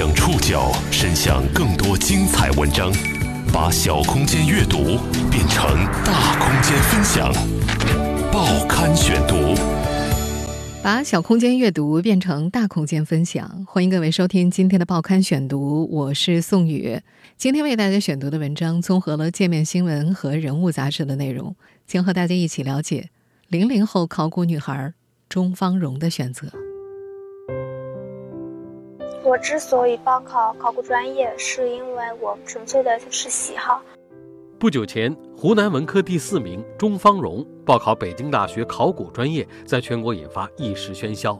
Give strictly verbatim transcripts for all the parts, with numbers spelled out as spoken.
将触角伸向更多精彩文章，把小空间阅读变成大空间分享。报刊选读，把小空间阅读变成大空间分享。欢迎各位收听今天的报刊选读，我是宋宇。今天为大家选读的文章综合了界面新闻和人物杂志的内容，请和大家一起了解零零后考古女孩钟芳蓉的选择。我之所以报考考古专业，是因为我纯粹的是喜好。不久前，湖南文科第四名钟芳蓉报考北京大学考古专业，在全国引发一时喧嚣。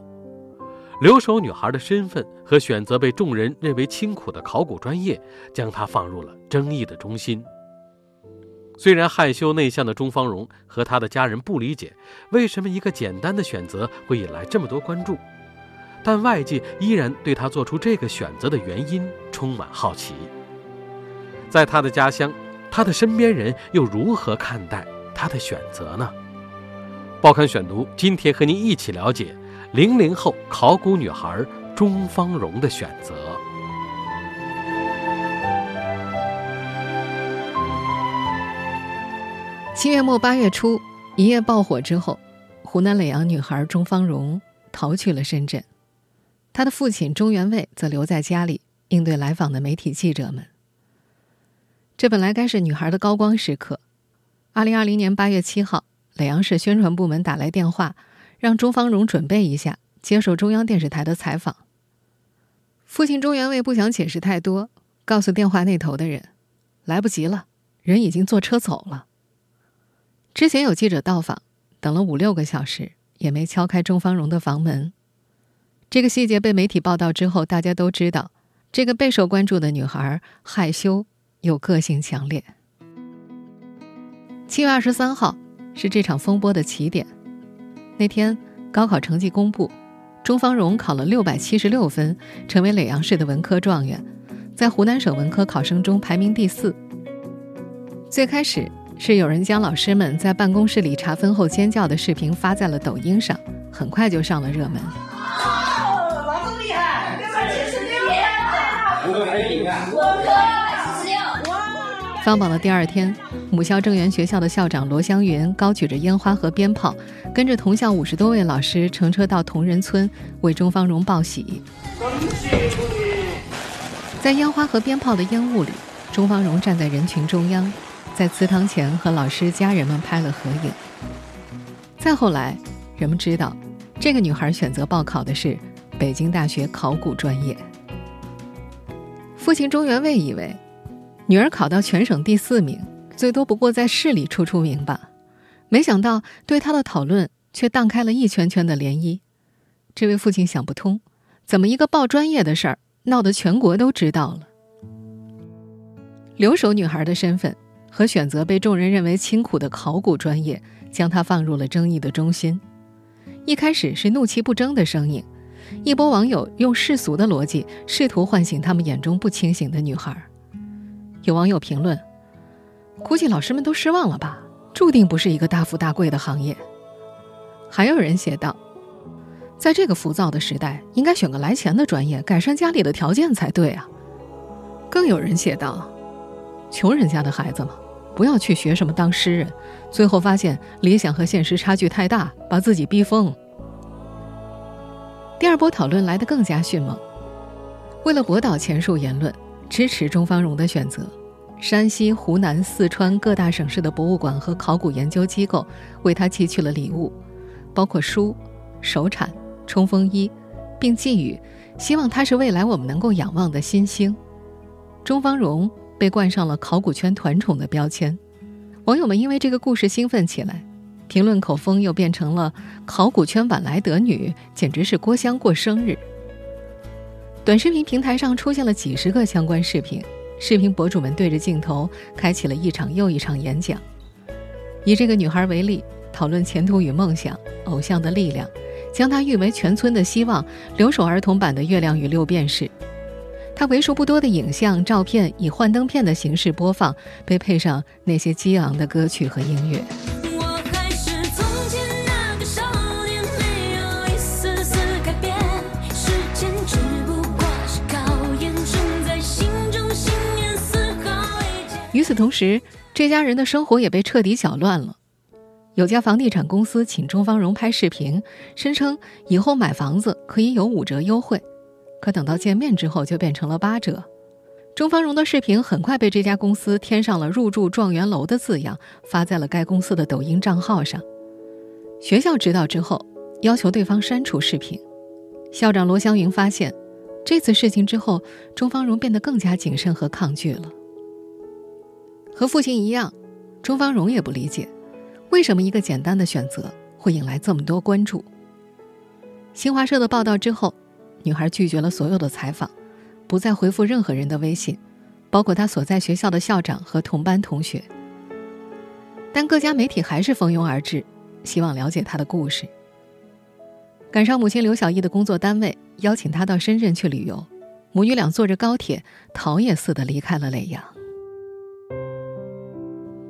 留守女孩的身份和选择被众人认为清苦的考古专业，将她放入了争议的中心。虽然害羞内向的钟芳蓉和她的家人不理解，为什么一个简单的选择会引来这么多关注，但外界依然对他做出这个选择的原因充满好奇。在他的家乡，他的身边人又如何看待他的选择呢？报刊选读，今天和您一起了解零零后考古女孩钟芳蓉的选择。七月末八月初，一夜爆火之后，湖南耒阳女孩钟芳蓉逃去了深圳。他的父亲钟元卫则留在家里应对来访的媒体记者们。这本来该是女孩的高光时刻。二零二零年八月七号，耒阳市宣传部门打来电话，让钟芳蓉准备一下接受中央电视台的采访。父亲钟元卫不想解释太多，告诉电话那头的人，来不及了，人已经坐车走了。之前有记者到访，等了五六个小时也没敲开钟芳蓉的房门。这个细节被媒体报道之后，大家都知道，这个备受关注的女孩害羞又个性强烈。七月二十三号是这场风波的起点。那天高考成绩公布，钟芳蓉考了六百七十六分，成为耒阳市的文科状元，在湖南省文科考生中排名第四。最开始是有人将老师们在办公室里查分后尖叫的视频发在了抖音上，很快就上了热门。放榜的第二天，母校正源学校的校长罗湘云高举着烟花和鞭炮，跟着同校五十多位老师乘车到同仁村为钟芳蓉报喜。在烟花和鞭炮的烟雾里，钟芳蓉站在人群中央，在祠堂前和老师家人们拍了合影。再后来，人们知道这个女孩选择报考的是北京大学考古专业。父亲钟元卫以为女儿考到全省第四名，最多不过在市里出出名吧，没想到对她的讨论却荡开了一圈圈的涟漪。这位父亲想不通，怎么一个报专业的事儿闹得全国都知道了。留守女孩的身份和选择被众人认为清苦的考古专业，将她放入了争议的中心。一开始是怒其不争的声音，一波网友用世俗的逻辑试图唤醒他们眼中不清醒的女孩。有网友评论，估计老师们都失望了吧，注定不是一个大富大贵的行业。还有人写道，在这个浮躁的时代，应该选个来钱的专业，改善家里的条件才对啊。更有人写道，穷人家的孩子嘛，不要去学什么当诗人，最后发现理想和现实差距太大，把自己逼疯。第二波讨论来得更加迅猛。为了驳倒前述言论，支持钟芳蓉的选择，山西、湖南、四川各大省市的博物馆和考古研究机构为她寄去了礼物，包括书、手铲、冲锋衣，并寄语希望她是未来我们能够仰望的新星。钟芳蓉被冠上了考古圈团宠的标签。网友们因为这个故事兴奋起来，评论口风又变成了考古圈晚来得女，简直是郭襄过生日。短视频平台上出现了几十个相关视频，视频博主们对着镜头开启了一场又一场演讲。以这个女孩为例，讨论前途与梦想、偶像的力量，将她誉为全村的希望，留守儿童版的月亮与六便士。她为数不多的影像、照片以幻灯片的形式播放，被配上那些激昂的歌曲和音乐。与此同时，这家人的生活也被彻底搅乱了。有家房地产公司请钟芳荣拍视频，声称以后买房子可以有五折优惠，可等到见面之后就变成了八折。钟芳荣的视频很快被这家公司添上了入住状元楼的字样，发在了该公司的抖音账号上。学校知道之后，要求对方删除视频。校长罗湘云发现这次事情之后，钟芳荣变得更加谨慎和抗拒了。和父亲一样，钟芳荣也不理解为什么一个简单的选择会引来这么多关注。新华社的报道之后，女孩拒绝了所有的采访，不再回复任何人的微信，包括她所在学校的校长和同班同学。但各家媒体还是蜂拥而至，希望了解她的故事。赶上母亲刘小艺的工作单位邀请她到深圳去旅游，母女俩坐着高铁逃也似的离开了耒阳。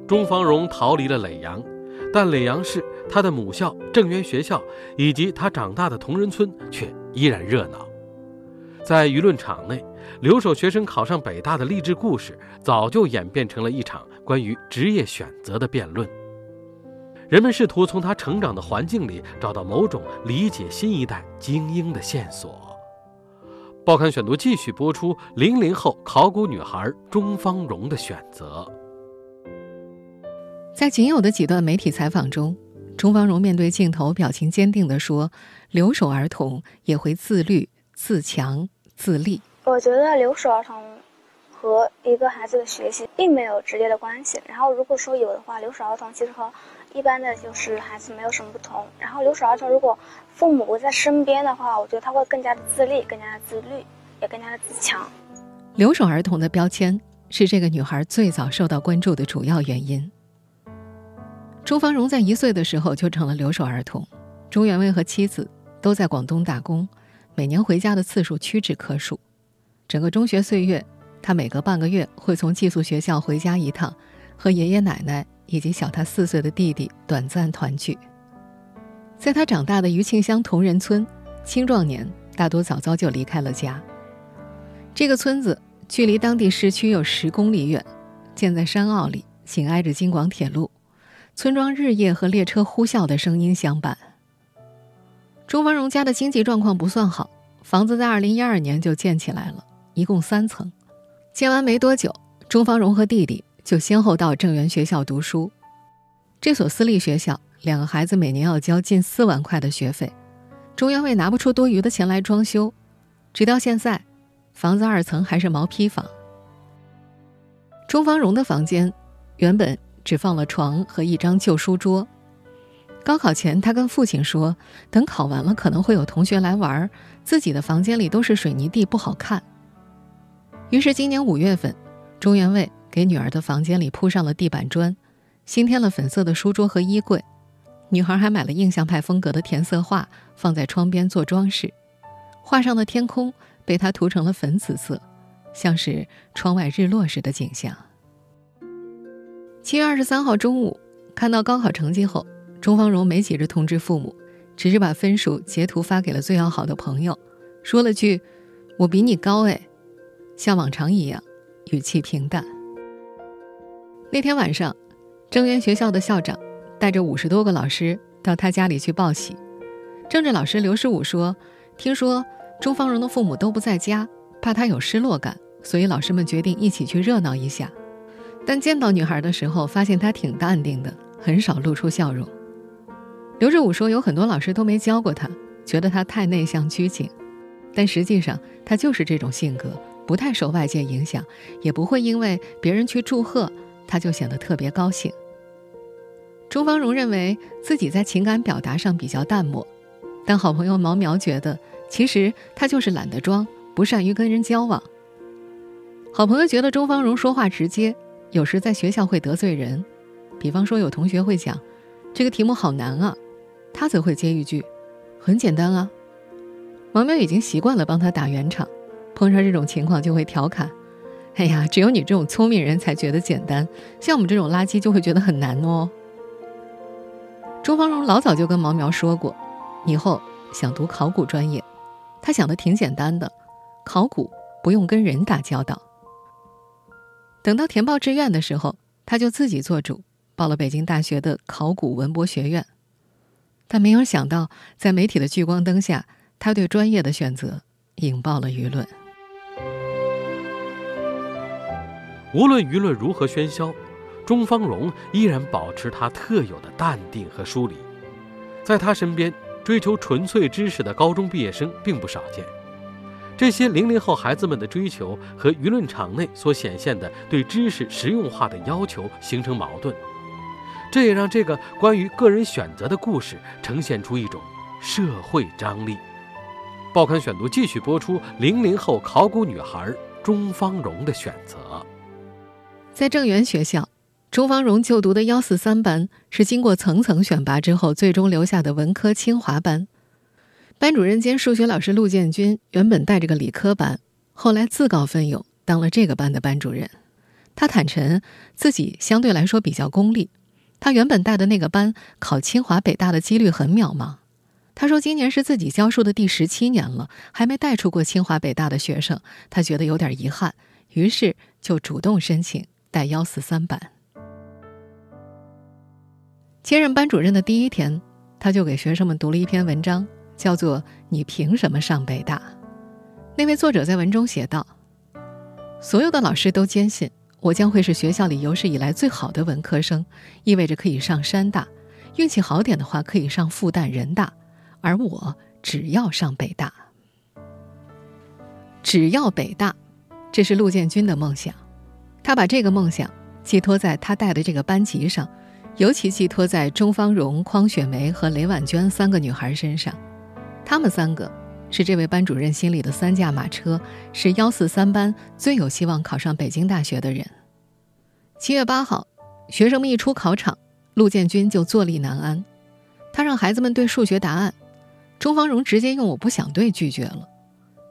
钟芳荣逃离了耒阳，但耒阳市、他的母校正源学校以及他长大的同仁村却依然热闹。在舆论场内，留守学生考上北大的励志故事早就演变成了一场关于职业选择的辩论。人们试图从他成长的环境里找到某种理解新一代精英的线索。报刊选读继续播出零零后考古女孩钟芳荣的选择。在仅有的几段媒体采访中，钟芳荣面对镜头表情坚定地说，留守儿童也会自律、自强、自立。我觉得留守儿童和一个孩子的学习并没有直接的关系，然后如果说有的话，留守儿童其实和一般的就是孩子没有什么不同。然后留守儿童如果父母不在身边的话，我觉得他会更加的自立，更加的自律，也更加的自强。留守儿童的标签是这个女孩最早受到关注的主要原因。钟芳荣在一岁的时候就成了留守儿童，钟元卫和妻子都在广东打工，每年回家的次数屈指可数。整个中学岁月，他每隔半个月会从寄宿学校回家一趟，和爷爷奶奶以及小他四岁的弟弟短暂团聚。在他长大的余庆乡同仁村，青壮年大多早早就离开了家。这个村子距离当地市区有十公里远，建在山坳里，紧挨着京广铁路，村庄日夜和列车呼啸的声音相伴。钟芳荣家的经济状况不算好，房子在二零一二年就建起来了，一共三层。建完没多久，钟芳荣和弟弟就先后到正源学校读书。这所私立学校，两个孩子每年要交近四万块的学费，中央委拿不出多余的钱来装修，直到现在，房子二层还是毛坯房。钟芳荣的房间原本只放了床和一张旧书桌。高考前，他跟父亲说，等考完了可能会有同学来玩，自己的房间里都是水泥地，不好看。于是今年五月份，钟元卫给女儿的房间里铺上了地板砖，新添了粉色的书桌和衣柜，女孩还买了印象派风格的填色画放在窗边做装饰。画上的天空被她涂成了粉紫色，像是窗外日落时的景象。七月二十三号中午，看到高考成绩后，钟芳荣没急着通知父母，只是把分数截图发给了最要好的朋友，说了句我比你高哎，像往常一样语气平淡。那天晚上，正源学校的校长带着五十多个老师到他家里去报喜。政治老师刘师武说，听说钟芳荣的父母都不在家，怕他有失落感，所以老师们决定一起去热闹一下。但见到女孩的时候，发现她挺淡定的，很少露出笑容。刘志武说，有很多老师都没教过她，觉得她太内向拘谨，但实际上她就是这种性格，不太受外界影响，也不会因为别人去祝贺他就显得特别高兴。钟芳荣认为自己在情感表达上比较淡漠，但好朋友毛苗觉得其实他就是懒得装，不善于跟人交往。好朋友觉得钟芳荣说话直接，有时在学校会得罪人，比方说有同学会讲这个题目好难啊，他则会接一句很简单啊。毛苗已经习惯了帮他打圆场，碰上这种情况就会调侃，哎呀，只有你这种聪明人才觉得简单，像我们这种垃圾就会觉得很难哦。钟芳荣老早就跟毛苗说过，以后想读考古专业，他想的挺简单的，考古不用跟人打交道。等到填报志愿的时候，他就自己做主报了北京大学的考古文博学院。但没有想到，在媒体的聚光灯下，他对专业的选择引爆了舆论。无论舆论如何喧嚣，钟芳荣依然保持他特有的淡定和疏离。在他身边，追求纯粹知识的高中毕业生并不少见。这些零零后孩子们的追求和舆论场内所显现的对知识实用化的要求形成矛盾，这也让这个关于个人选择的故事呈现出一种社会张力。报刊选读继续播出零零后考古女孩钟芳荣的选择。在正源学校，钟芳荣就读的一四三班是经过层层选拔之后最终留下的文科清华班。班主任兼数学老师陆建军原本带着个理科班，后来自告奋勇当了这个班的班主任。他坦诚自己相对来说比较功利，他原本带的那个班考清华北大的几率很渺茫。他说今年是自己教书的第十七年了，还没带出过清华北大的学生，他觉得有点遗憾，于是就主动申请带一四三班。接任班主任的第一天，他就给学生们读了一篇文章，叫做你凭什么上北大。那位作者在文中写道，所有的老师都坚信我将会是学校里有史以来最好的文科生，意味着可以上山大，运气好点的话可以上复旦人大，而我只要上北大，只要北大，这是陆建军的梦想。他把这个梦想寄托在他带的这个班级上，尤其寄托在钟芳荣、匡雪梅和雷婉娟三个女孩身上。他们三个是这位班主任心里的三驾马车，是一四三班最有希望考上北京大学的人。七月八号，学生们一出考场，陆建军就坐立难安。他让孩子们对数学答案，钟芳荣直接用我不想对拒绝了。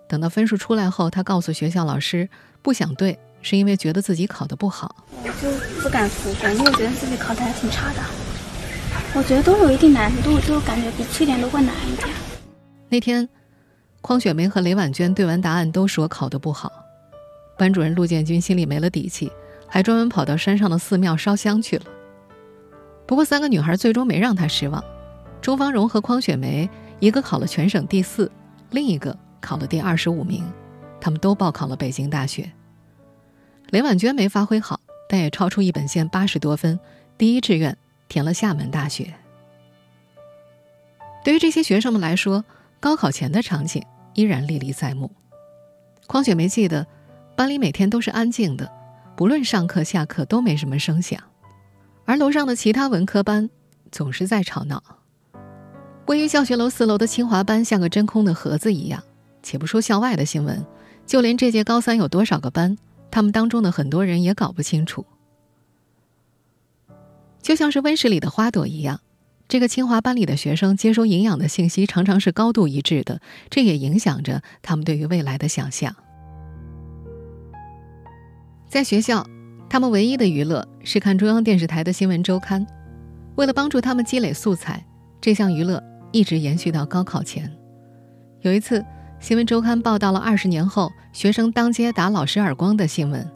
等到分数出来后，他告诉学校老师，不想对是因为觉得自己考得不好。我就不敢复分，因为觉得自己考得还挺差的，我觉得都有一定难度，就感觉比去年都会难一点。那天，匡雪梅和雷婉娟对完答案都说考得不好。班主任陆建军心里没了底气，还专门跑到山上的寺庙烧香去了。不过三个女孩最终没让他失望。钟芳荣和匡雪梅，一个考了全省第四，另一个考了第二十五名，他们都报考了北京大学。雷婉娟没发挥好，但也超出一本线八十多分，第一志愿填了厦门大学。对于这些学生们来说，高考前的场景依然历历在目。匡雪梅记得，班里每天都是安静的，不论上课下课都没什么声响，而楼上的其他文科班总是在吵闹。位于教学楼四楼的清华班像个真空的盒子一样，且不说校外的新闻，就连这届高三有多少个班，他们当中的很多人也搞不清楚。就像是温室里的花朵一样，这个清华班里的学生接收营养的信息常常是高度一致的，这也影响着他们对于未来的想象。在学校，他们唯一的娱乐是看中央电视台的新闻周刊。为了帮助他们积累素材，这项娱乐一直延续到高考前。有一次，新闻周刊报道了二十年后学生当街打老师耳光的新闻。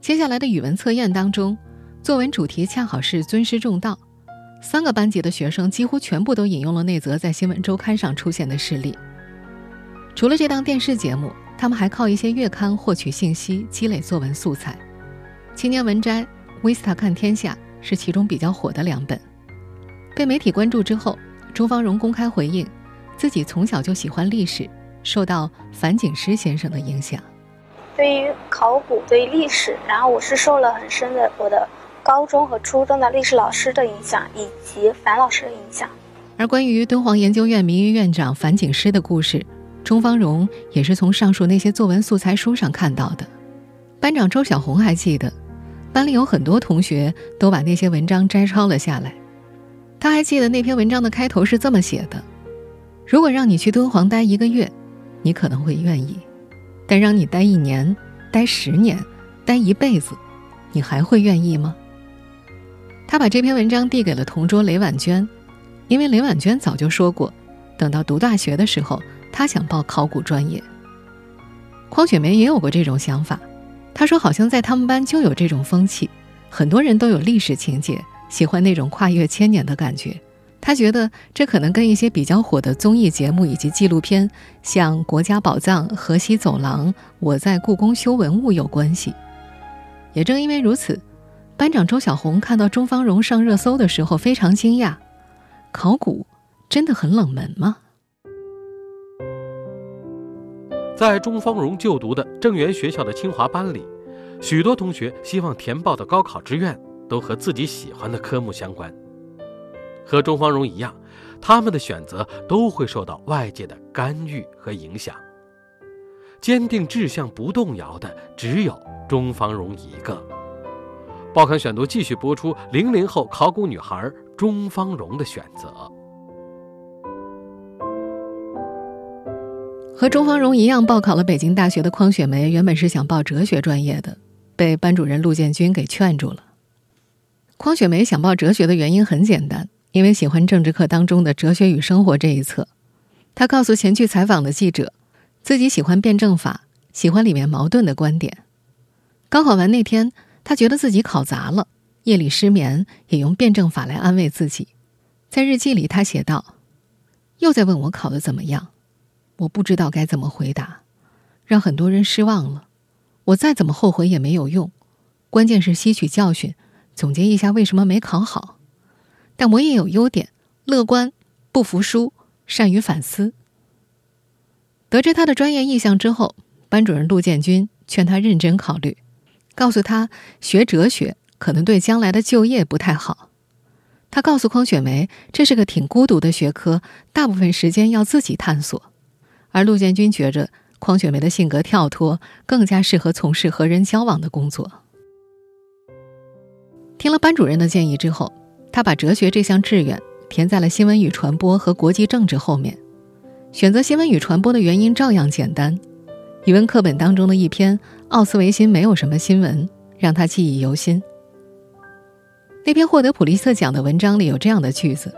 接下来的语文测验当中，作文主题恰好是尊师重道。三个班级的学生几乎全部都引用了那则在新闻周刊上出现的事例。除了这档电视节目，他们还靠一些月刊获取信息，积累作文素材。青年文摘、Vista 看天下是其中比较火的两本。被媒体关注之后，钟芳荣公开回应，自己从小就喜欢历史，受到樊锦诗先生的影响。对于考古，对于历史，然后我是受了很深的我的高中和初中的历史老师的影响，以及樊老师的影响。而关于敦煌研究院名誉院长樊锦诗的故事，钟芳荣也是从上述那些作文素材书上看到的。班长周小红还记得，班里有很多同学都把那些文章摘抄了下来。他还记得那篇文章的开头是这么写的，如果让你去敦煌待一个月，你可能会愿意，但让你待一年、待十年、待一辈子，你还会愿意吗？他把这篇文章递给了同桌雷婉娟，因为雷婉娟早就说过，等到读大学的时候，她想报考古专业。匡雪梅也有过这种想法，他说好像在他们班就有这种风气，很多人都有历史情结，喜欢那种跨越千年的感觉。他觉得这可能跟一些比较火的综艺节目以及纪录片，像《国家宝藏》《河西走廊》《我在故宫修文物》有关系。也正因为如此，班长周小红看到钟芳荣上热搜的时候非常惊讶，考古真的很冷门吗？在钟芳荣就读的正源学校的清华班里，许多同学希望填报的高考志愿都和自己喜欢的科目相关。和钟芳荣一样，他们的选择都会受到外界的干预和影响。坚定志向不动摇的只有钟芳荣一个。报刊选读继续播出零零后考古女孩钟芳荣的选择。和钟芳荣一样报考了北京大学的匡雪梅，原本是想报哲学专业的，被班主任陆建军给劝住了。匡雪梅想报哲学的原因很简单，因为喜欢政治课当中的哲学与生活这一册。她告诉前去采访的记者，自己喜欢辩证法，喜欢里面矛盾的观点。高考完那天，她觉得自己考砸了，夜里失眠，也用辩证法来安慰自己。在日记里她写道，又在问我考得怎么样，我不知道该怎么回答，让很多人失望了。我再怎么后悔也没有用，关键是吸取教训，总结一下为什么没考好。但我也有优点，乐观，不服输，善于反思。得知他的专业意向之后，班主任陆建军劝他认真考虑，告诉他学哲学可能对将来的就业不太好。他告诉匡雪梅，这是个挺孤独的学科，大部分时间要自己探索。而陆建军觉着匡雪梅的性格跳脱，更加适合从事和人交往的工作。听了班主任的建议之后，他把哲学这项志愿填在了新闻与传播和国际政治后面。选择新闻与传播的原因照样简单，语文课本当中的一篇《奥斯维辛没有什么新闻》让他记忆犹新。那篇获得普利策奖的文章里有这样的句子：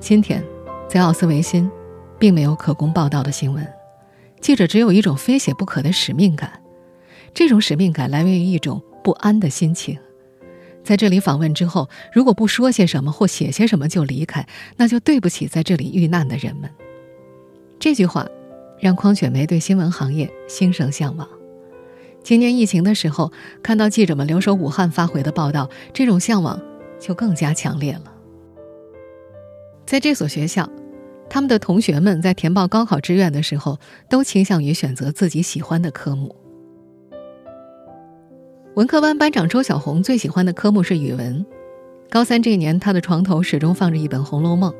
今天在奥斯维辛并没有可供报道的新闻，记者只有一种非写不可的使命感，这种使命感来源于一种不安的心情。在这里访问之后，如果不说些什么或写些什么就离开，那就对不起在这里遇难的人们。这句话让匡雪梅对新闻行业心生向往。今年疫情的时候，看到记者们留守武汉发回的报道，这种向往就更加强烈了。在这所学校，他们的同学们在填报高考志愿的时候，都倾向于选择自己喜欢的科目。文科班班长周小红最喜欢的科目是语文。高三这年，她的床头始终放着一本《红楼梦》，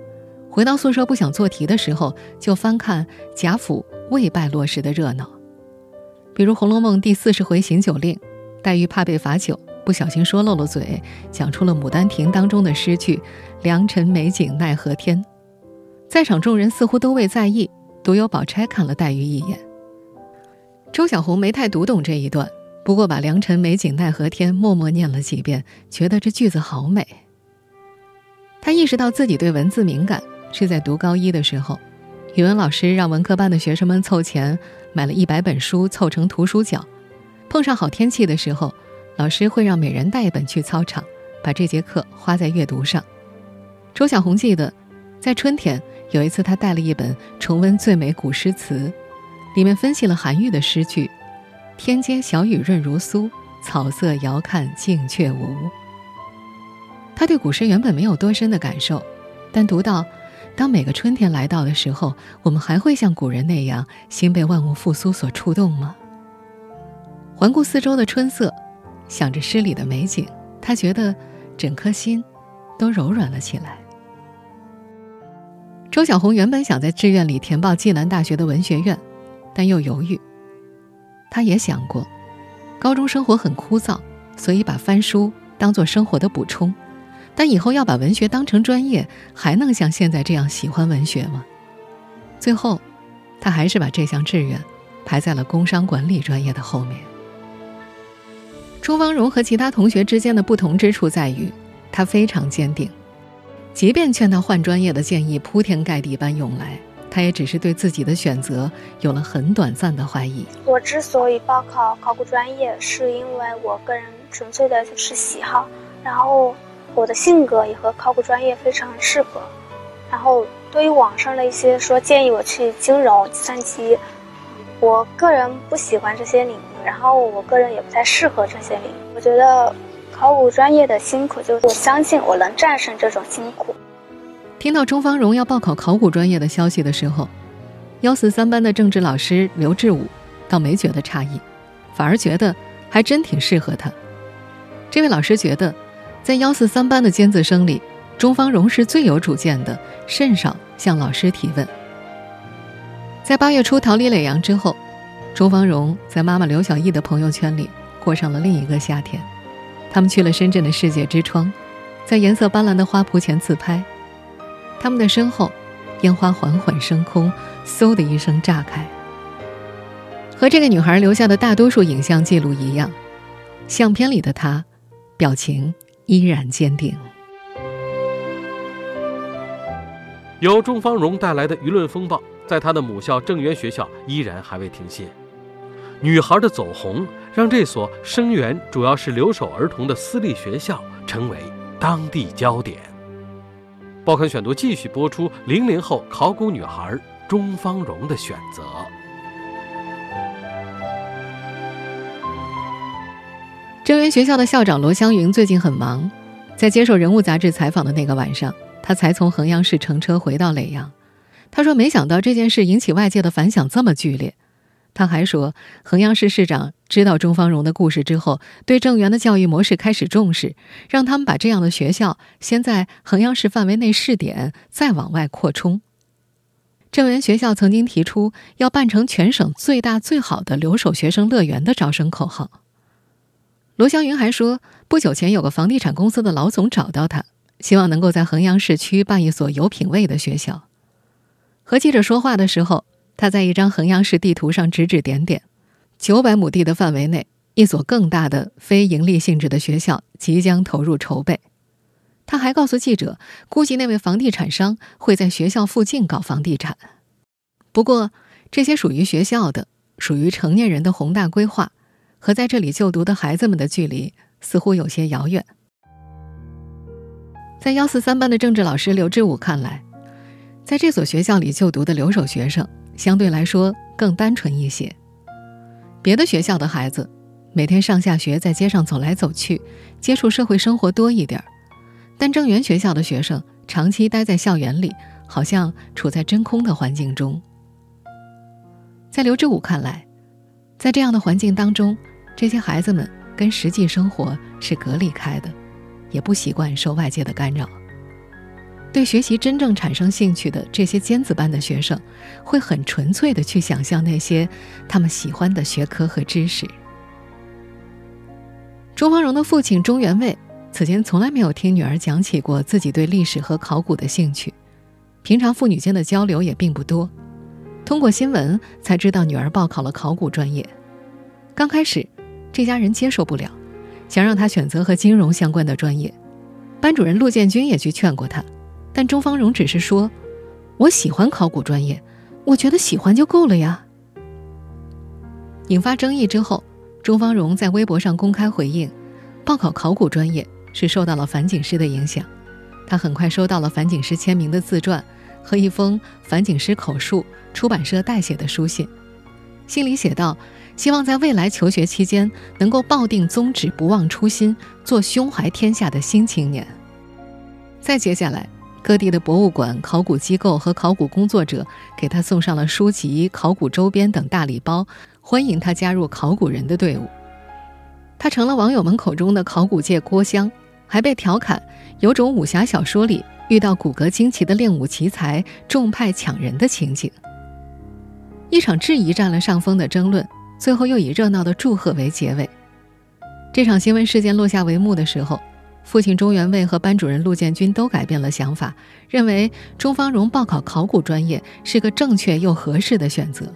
回到宿舍不想做题的时候，就翻看贾府未败落时的热闹。比如《红楼梦》第四十回行酒令，黛玉怕被罚酒，不小心说漏了嘴，讲出了《牡丹亭》当中的诗句：“良辰美景奈何天。”在场众人似乎都未在意，独有宝钗看了黛玉一眼。周小红没太读懂这一段，不过把“良辰美景奈何天”默默念了几遍，觉得这句子好美。她意识到自己对文字敏感是在读高一的时候，语文老师让文科班的学生们凑钱买了一百本书凑成图书角，碰上好天气的时候，老师会让每人带一本去操场，把这节课花在阅读上。周小红记得在春天有一次，他带了一本重温最美古诗词，里面分析了韩愈的诗句：天街小雨润如酥，草色遥看近却无。他对古诗原本没有多深的感受，但读到当每个春天来到的时候，我们还会像古人那样心被万物复苏所触动吗？环顾四周的春色，想着诗里的美景，他觉得整颗心都柔软了起来。周小红原本想在志愿里填报暨南大学的文学院，但又犹豫。她也想过，高中生活很枯燥，所以把翻书当作生活的补充，但以后要把文学当成专业，还能像现在这样喜欢文学吗？最后，她还是把这项志愿排在了工商管理专业的后面。钟芳荣和其他同学之间的不同之处在于，她非常坚定。即便劝他换专业的建议铺天盖地般涌来，他也只是对自己的选择有了很短暂的怀疑。我之所以报考考古专业，是因为我个人纯粹的是喜好，然后我的性格也和考古专业非常适合。然后对于网上的一些说建议我去金融、计算机，我个人不喜欢这些领域，然后我个人也不太适合这些领域。我觉得考古专业的辛苦，就是我相信我能战胜这种辛苦。听到钟芳蓉要报考考古专业的消息的时候，幺四三班的政治老师刘志武倒没觉得诧异，反而觉得还真挺适合他。这位老师觉得，在幺四三班的尖子生里，钟芳蓉是最有主见的，甚少向老师提问。在八月初逃离耒阳之后，钟芳蓉在妈妈刘小艺的朋友圈里过上了另一个夏天。他们去了深圳的世界之窗，在颜色斑斓的花圃前自拍。他们的身后，烟花缓缓升空，嗖的一声炸开。和这个女孩留下的大多数影像记录一样，相片里的她，表情依然坚定。由钟芳蓉带来的舆论风暴，在她的母校正源学校依然还未停歇。女孩的走红，让这所生源主要是留守儿童的私立学校成为当地焦点。报刊选读继续播出零零后考古女孩钟芳蓉的选择。正源学校的校长罗湘云最近很忙，在接受人物杂志采访的那个晚上，他才从衡阳市乘车回到耒阳。他说没想到这件事引起外界的反响这么剧烈。他还说，衡阳市市长知道钟芳蓉的故事之后，对正源的教育模式开始重视，让他们把这样的学校先在衡阳市范围内试点，再往外扩充。正源学校曾经提出要办成全省最大最好的留守学生乐园的招生口号。罗湘云还说，不久前有个房地产公司的老总找到他，希望能够在衡阳市区办一所有品位的学校。和记者说话的时候，他在一张衡阳市地图上指指点点，九百亩地的范围内，一所更大的非盈利性质的学校即将投入筹备。他还告诉记者，估计那位房地产商会在学校附近搞房地产。不过，这些属于学校的、属于成年人的宏大规划，和在这里就读的孩子们的距离似乎有些遥远。在幺四三班的政治老师刘志武看来，在这所学校里就读的留守学生相对来说更单纯一些。别的学校的孩子每天上下学在街上走来走去，接触社会生活多一点，但正源学校的学生长期待在校园里，好像处在真空的环境中。在刘志武看来，在这样的环境当中，这些孩子们跟实际生活是隔离开的，也不习惯受外界的干扰。对学习真正产生兴趣的这些尖子班的学生，会很纯粹地去想象那些他们喜欢的学科和知识。钟芳蓉的父亲钟元卫此前从来没有听女儿讲起过自己对历史和考古的兴趣，平常父女间的交流也并不多。通过新闻才知道女儿报考了考古专业。刚开始，这家人接受不了，想让她选择和金融相关的专业。班主任陆建军也去劝过她。但钟芳蓉只是说，我喜欢考古专业，我觉得喜欢就够了呀。引发争议之后，钟芳蓉在微博上公开回应，报考考古专业是受到了樊锦诗的影响。她很快收到了樊锦诗签名的自传和一封樊锦诗口述、出版社代写的书信，信里写道，希望在未来求学期间能够抱定宗旨，不忘初心，做胸怀天下的新青年。再接下来，各地的博物馆、考古机构和考古工作者给他送上了书籍、考古周边等大礼包，欢迎他加入考古人的队伍。他成了网友们口中的考古界郭襄，还被调侃有种武侠小说里遇到骨骼惊奇的练武奇才众派抢人的情景。一场质疑占了上风的争论，最后又以热闹的祝贺为结尾。这场新闻事件落下帷幕的时候，父亲钟元卫和班主任陆建军都改变了想法，认为钟芳蓉报考考古专业是个正确又合适的选择。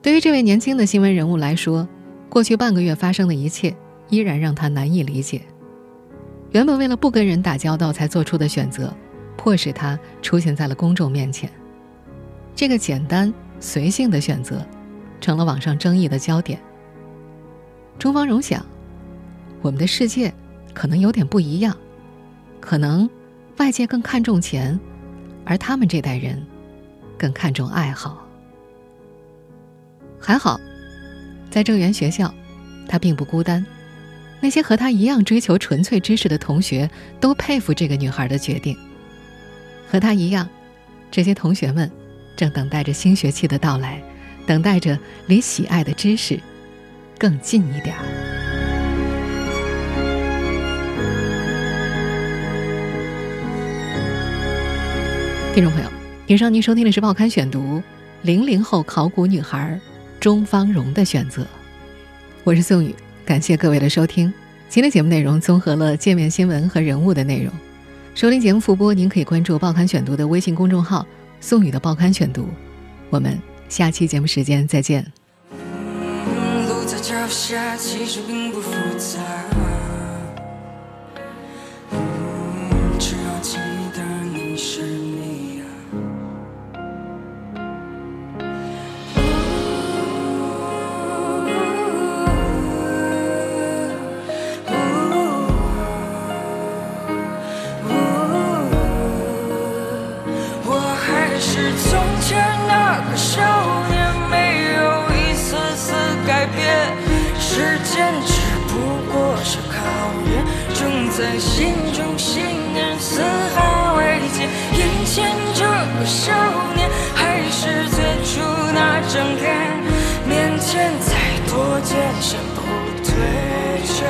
对于这位年轻的新闻人物来说，过去半个月发生的一切依然让他难以理解。原本为了不跟人打交道才做出的选择，迫使他出现在了公众面前。这个简单随性的选择成了网上争议的焦点。钟芳荣想，我们的世界可能有点不一样，可能外界更看重钱，而他们这代人更看重爱好。还好在正源学校，他并不孤单，那些和他一样追求纯粹知识的同学都佩服这个女孩的决定。和他一样，这些同学们正等待着新学期的到来，等待着离喜爱的知识更近一点。听众朋友，以上您收听的是《报刊选读》零零后考古女孩钟芳荣的选择，我是宋宇，感谢各位的收听。今天节目内容综合了界面新闻和人物的内容。收听节目复播，您可以关注《报刊选读》的微信公众号“宋宇的报刊选读”。我们下期节目时间再见。嗯、路在脚下，其实并不复杂。嗯、只要记得你是你啊。我还是从前那个少年，没有一丝丝改变。时间只不过是考验，种在心中信念，丝毫未减。眼前这个少年，还是最初那张脸。面前再多艰险，不退却。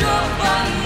Your body